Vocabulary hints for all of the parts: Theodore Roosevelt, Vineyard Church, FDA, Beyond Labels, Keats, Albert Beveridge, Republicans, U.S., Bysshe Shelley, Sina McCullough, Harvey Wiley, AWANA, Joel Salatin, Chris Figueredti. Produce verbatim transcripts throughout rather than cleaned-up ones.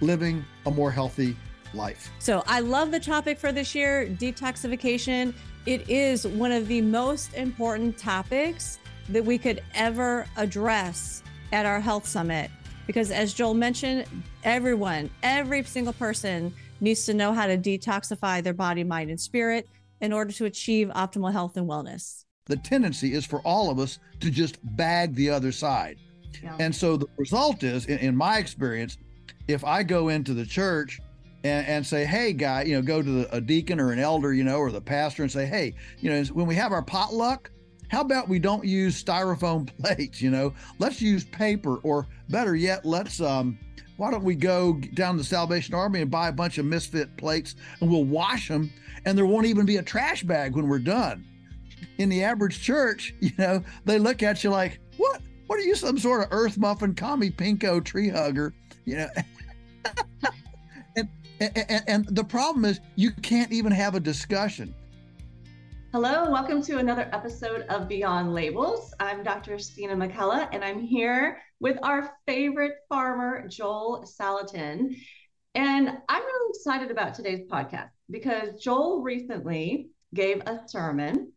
living a more healthy life. So I love the topic for this year, detoxification. It is one of the most important topics that we could ever address at our health summit. Because as Joel mentioned, everyone, every single person needs to know how to detoxify their body, mind, and spirit in order to achieve optimal health and wellness. The tendency is for all of us to just bag the other side. Yeah. And so the result is, in, in my experience, if I go into the church and, and say, hey, guy, you know, go to the, a deacon or an elder, you know, or the pastor and say, hey, you know, when we have our potluck, how about we don't use styrofoam plates, you know? Let's use paper, or better yet, let's, um, why don't we go down to the Salvation Army and buy a bunch of misfit plates and we'll wash them and there won't even be a trash bag when we're done. In the average church, you know, they look at you like, what? What are you, some sort of earth muffin, commie, pinko, tree hugger, you know? and, and, and the problem is you can't even have a discussion. Hello, welcome to another episode of Beyond Labels. I'm Doctor Sina McCullough, and I'm here with our favorite farmer, Joel Salatin. And I'm really excited about today's podcast because Joel recently gave a sermon,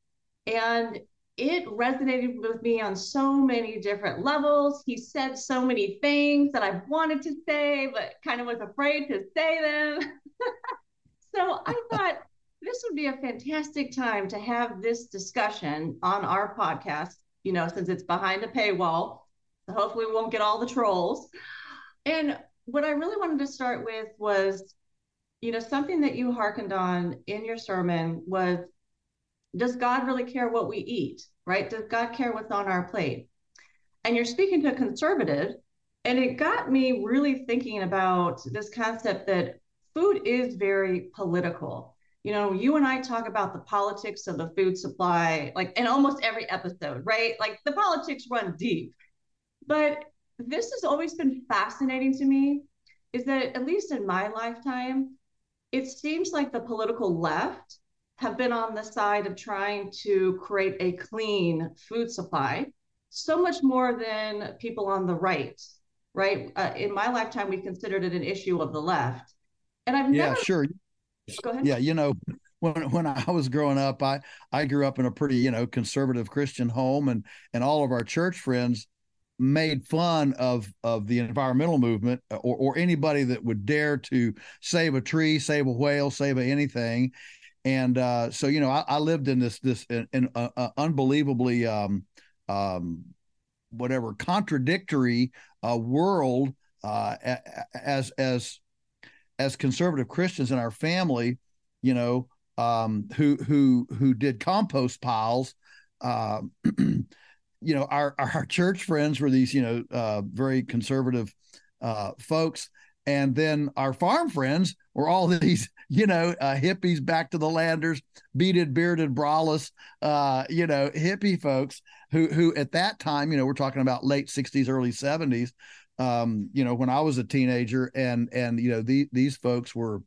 and it resonated with me on so many different levels. He said so many things that I wanted to say, but kind of was afraid to say them. So I thought this would be a fantastic time to have this discussion on our podcast, you know, since it's behind a paywall. So hopefully we won't get all the trolls. And what I really wanted to start with was, you know, something that you hearkened on in your sermon was, does God really care what we eat, right? Does God care what's on our plate? And you're speaking to a conservative, and it got me really thinking about this concept that food is very political. You know, you and I talk about the politics of the food supply, like in almost every episode, right? Like the politics run deep. But this has always been fascinating to me, is that at least in my lifetime, it seems like the political left have been on the side of trying to create a clean food supply, so much more than people on the right, right? Uh, in my lifetime, we considered it an issue of the left. And I've never- Yeah, sure. Go ahead. Yeah, you know, when when I was growing up, I, I grew up in a pretty, you know, conservative Christian home, and and all of our church friends made fun of of the environmental movement, or or anybody that would dare to save a tree, save a whale, save a anything. And uh, so, you know, I, I lived in this this in, in, uh, uh, unbelievably um, um, whatever contradictory uh, world uh, as as as conservative Christians in our family, you know, um, who who who did compost piles, uh, you know, our, our church friends were these, you know, uh, very conservative uh, folks. And then our farm friends were all these, you know, uh, hippies, back to the landers, beaded, bearded, braless, uh, you know, hippie folks who, who at that time, you know, we're talking about late sixties, early seventies, um, you know, when I was a teenager, and, and, you know, the, these folks were,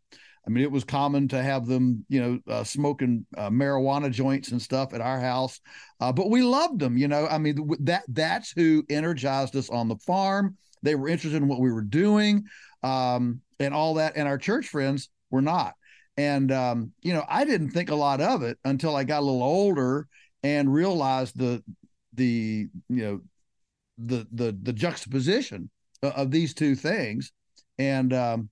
I mean, it was common to have them, you know, uh, smoking uh, marijuana joints and stuff at our house, uh, but we loved them, you know, I mean, that that's who energized us on the farm. They were interested in what we were doing, um, and all that. And our church friends were not. And, um, you know, I didn't think a lot of it until I got a little older and realized the, the, you know, the, the, the juxtaposition of these two things. And, um,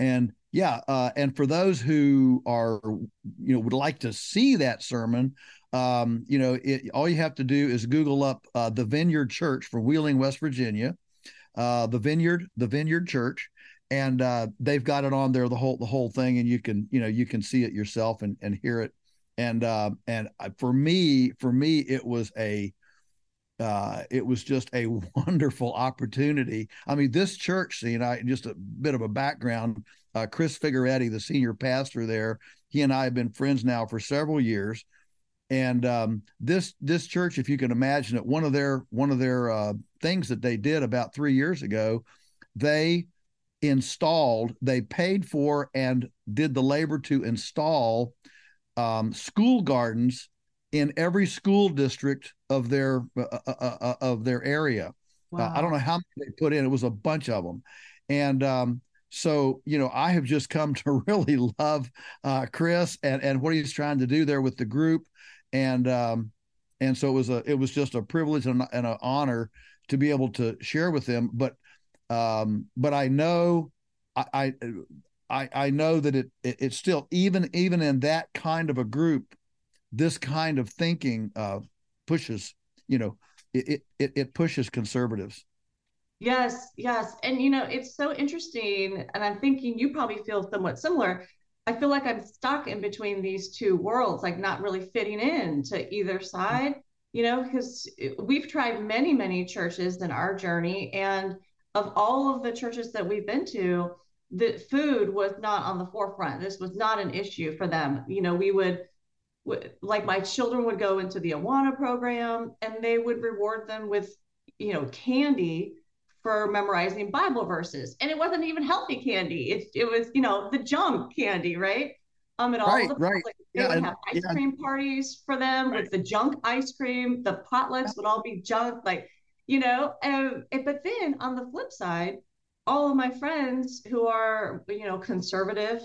and, Yeah, uh, and for those who are, you know, would like to see that sermon, um, you know, it, all you have to do is Google up uh, the Vineyard Church for Wheeling, West Virginia, uh, the Vineyard, the Vineyard Church, and uh, they've got it on there the whole the whole thing, and you can you know you can see it yourself and and hear it, and uh, and for me for me it was a Uh, it was just a wonderful opportunity. I mean, this church scene, I, just a bit of a background, uh, Chris Figueredti, the senior pastor there, he and I have been friends now for several years. And um, this this church, if you can imagine it, one of their, one of their uh, things that they did about three years ago, they installed, they paid for and did the labor to install um, school gardens in every school district of their uh, uh, uh, of their area. Wow. Uh, I don't know how many they put in. It was a bunch of them. And um, so, you know, I have just come to really love uh, Chris and, and what he's trying to do there with the group. And um, and so it was a it was just a privilege and, and an honor to be able to share with them. But um, but I know I I I know that it, it it's still even even in that kind of a group, this kind of thinking uh, pushes, you know, it, it it pushes conservatives. Yes, yes. And, you know, it's so interesting. And I'm thinking you probably feel somewhat similar. I feel like I'm stuck in between these two worlds, like not really fitting in to either side, you know, because we've tried many, many churches in our journey. And of all of the churches that we've been to, the food was not on the forefront. This was not an issue for them. You know, we would... like my children would go into the AWANA program and they would reward them with, you know, candy for memorizing Bible verses. And it wasn't even healthy candy. It, it was, you know, the junk candy, right? Um, and all right, the right. Like, they yeah, would and, have ice yeah. cream parties for them right. with the junk ice cream. The potlucks would all be junk, like, you know. And, but then on the flip side, all of my friends who are, you know, conservative,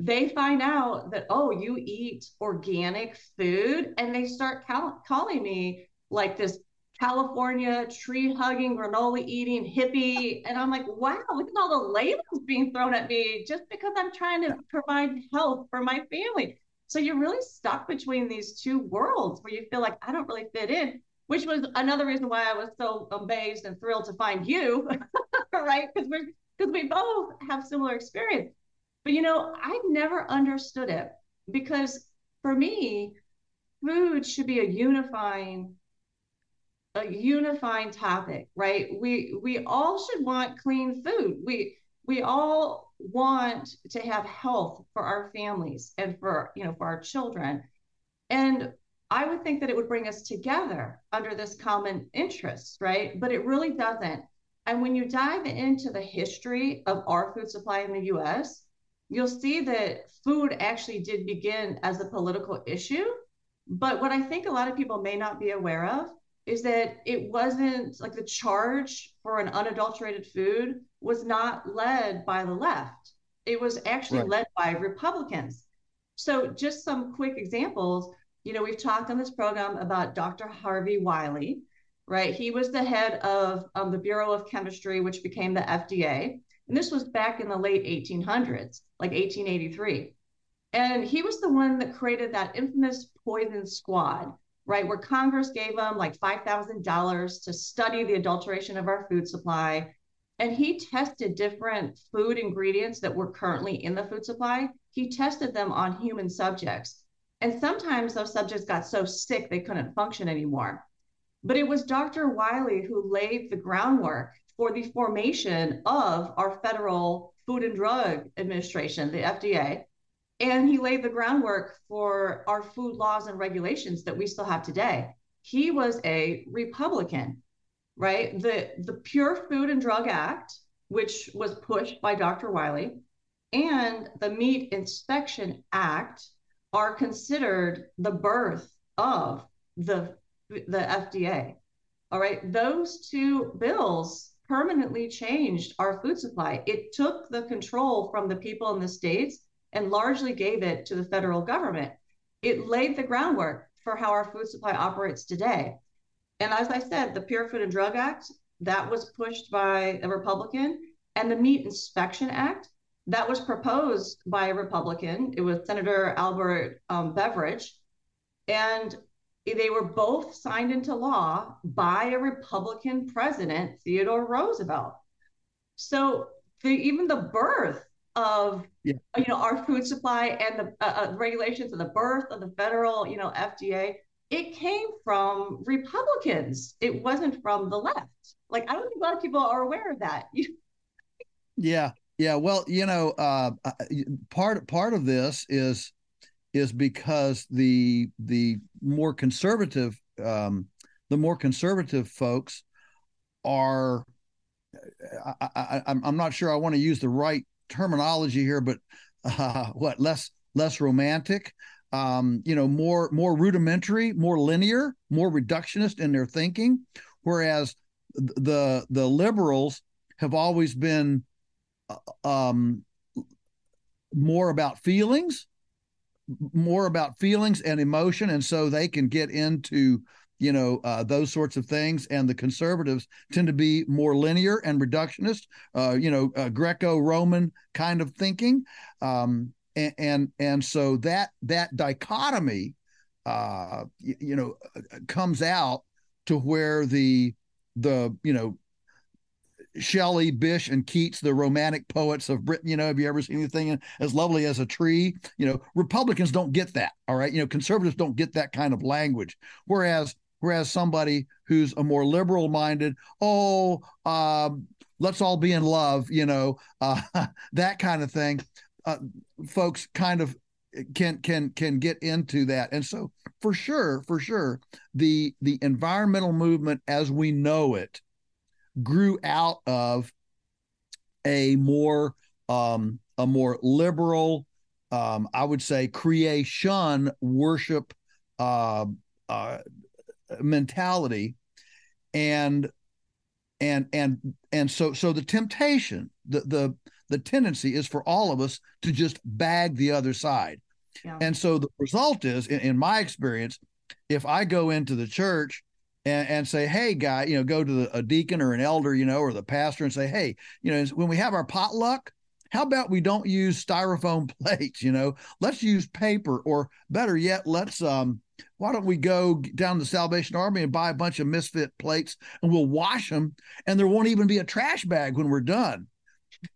they find out that, oh, you eat organic food, and they start cal- calling me like this California tree-hugging, granola-eating hippie. And I'm like, wow, look at all the labels being thrown at me just because I'm trying to provide health for my family. So you're really stuck between these two worlds where you feel like I don't really fit in, which was another reason why I was so amazed and thrilled to find you, right? Because we're because we both have similar experience. But, you know, I never understood it, because for me, food should be a unifying, a unifying topic, right? We we all should want clean food. We we all want to have health for our families and for, you know, for our children. And I would think that it would bring us together under this common interest, right? But it really doesn't. And when you dive into the history of our food supply in the U S, you'll see that food actually did begin as a political issue. But what I think a lot of people may not be aware of is that it wasn't like the charge for an unadulterated food was not led by the left. It was actually right. led by Republicans. So just some quick examples, you know, we've talked on this program about Doctor Harvey Wiley, right? He was the head of um, the Bureau of Chemistry, which became the F D A. And this was back in the late eighteen hundreds, like eighteen eighty-three. And he was the one that created that infamous poison squad, right? Where Congress gave him like five thousand dollars to study the adulteration of our food supply. And he tested different food ingredients that were currently in the food supply. He tested them on human subjects. And sometimes those subjects got so sick they couldn't function anymore. But it was Doctor Wiley who laid the groundwork for the formation of our federal Food and Drug Administration, the F D A. And he laid the groundwork for our food laws and regulations that we still have today. He was a Republican, right? The, the Pure Food and Drug Act, which was pushed by Doctor Wiley, and the Meat Inspection Act are considered the birth of the, the F D A, all right? Those two bills permanently changed our food supply. It took the control from the people in the states and largely gave it to the federal government. It laid the groundwork for how our food supply operates today. And as I said, the Pure Food and Drug Act, that was pushed by a Republican, and the Meat Inspection Act, that was proposed by a Republican. It was Senator Albert um, Beveridge, and they were both signed into law by a Republican president, Theodore Roosevelt. So the, even the birth of yeah. you know our food supply and the uh, uh, regulations of the birth of the federal you know F D A, it came from Republicans. It wasn't from the left. Like, I don't think a lot of people are aware of that. yeah. Yeah. Well, you know, uh, part part of this is is because the the more conservative um, the more conservative folks are. I, I, I'm not sure I want to use the right terminology here, but uh, what less less romantic. Um, you know, more more rudimentary, more linear, more reductionist in their thinking, whereas the the liberals have always been um, more about feelings, more about feelings and emotion, and so they can get into you know uh, those sorts of things. And the conservatives tend to be more linear and reductionist, uh, you know, uh, Greco-Roman kind of thinking. Um, And, and and so that that dichotomy, uh, you, you know, comes out to where the the you know Shelley, Bysshe, and Keats, the Romantic poets of Britain. You know, have you ever seen anything as lovely as a tree? You know, Republicans don't get that. All right, you know, conservatives don't get that kind of language. Whereas whereas somebody who's a more liberal minded, oh, uh, let's all be in love. You know, uh, that kind of thing. Uh, folks kind of can can can get into that, and so for sure, for sure, the the environmental movement as we know it grew out of a more um, a more liberal, um, I would say, creation worship uh, uh, mentality, and and and and so so the temptation, the the The tendency is for all of us to just bag the other side. Yeah. And so the result is, in, in my experience, if I go into the church and, and say, hey, guy, you know, go to the, a deacon or an elder, you know, or the pastor and say, hey, you know, when we have our potluck, how about we don't use styrofoam plates, you know, let's use paper, or better yet, let's, um, why don't we go down to the Salvation Army and buy a bunch of misfit plates and we'll wash them and there won't even be a trash bag when we're done.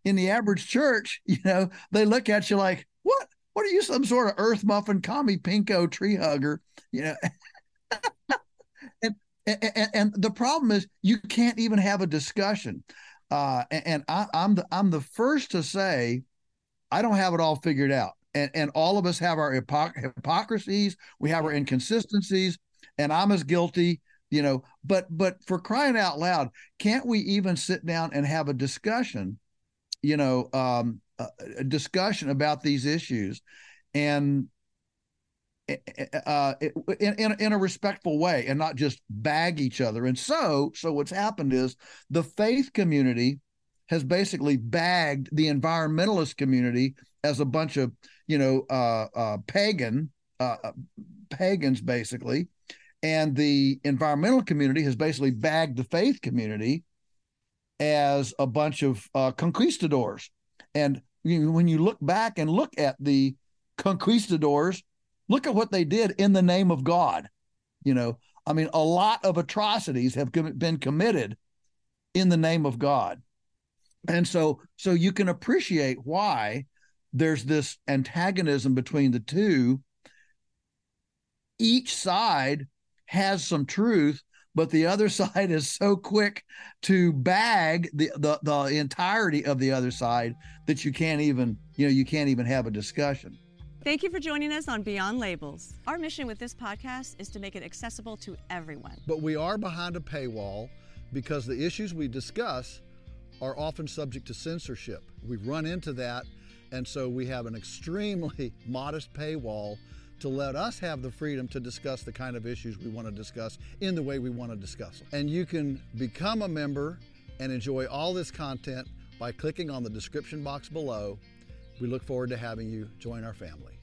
In the average church, you know, they look at you like, what? What are you, some sort of earth muffin, commie pinko, tree hugger? You know, and, and and the problem is you can't even have a discussion. Uh, and and I, I'm the I'm the first to say I don't have it all figured out, and and all of us have our hypoc- hypocrisies, we have our inconsistencies, and I'm as guilty. You know, but but for crying out loud, can't we even sit down and have a discussion? you know, um, a discussion about these issues and uh, in, in, in a respectful way and not just bag each other. And so, so what's happened is the faith community has basically bagged the environmentalist community as a bunch of, you know, uh, uh, pagan, uh, pagans basically. And the environmental community has basically bagged the faith community as a bunch of uh, conquistadors. And you, when you look back and look at the conquistadors, look at what they did in the name of God. You know, I mean, a lot of atrocities have com- been committed in the name of God. And so, so you can appreciate why there's this antagonism between the two. Each side has some truth, but the other side is so quick to bag the, the, the entirety of the other side that you can't even, you know, you can't even have a discussion. Thank you for joining us on Beyond Labels. Our mission with this podcast is to make it accessible to everyone. But we are behind a paywall because the issues we discuss are often subject to censorship. We've run into that, and so we have an extremely modest paywall to let us have the freedom to discuss the kind of issues we want to discuss in the way we want to discuss them. And you can become a member and enjoy all this content by clicking on the description box below. We look forward to having you join our family.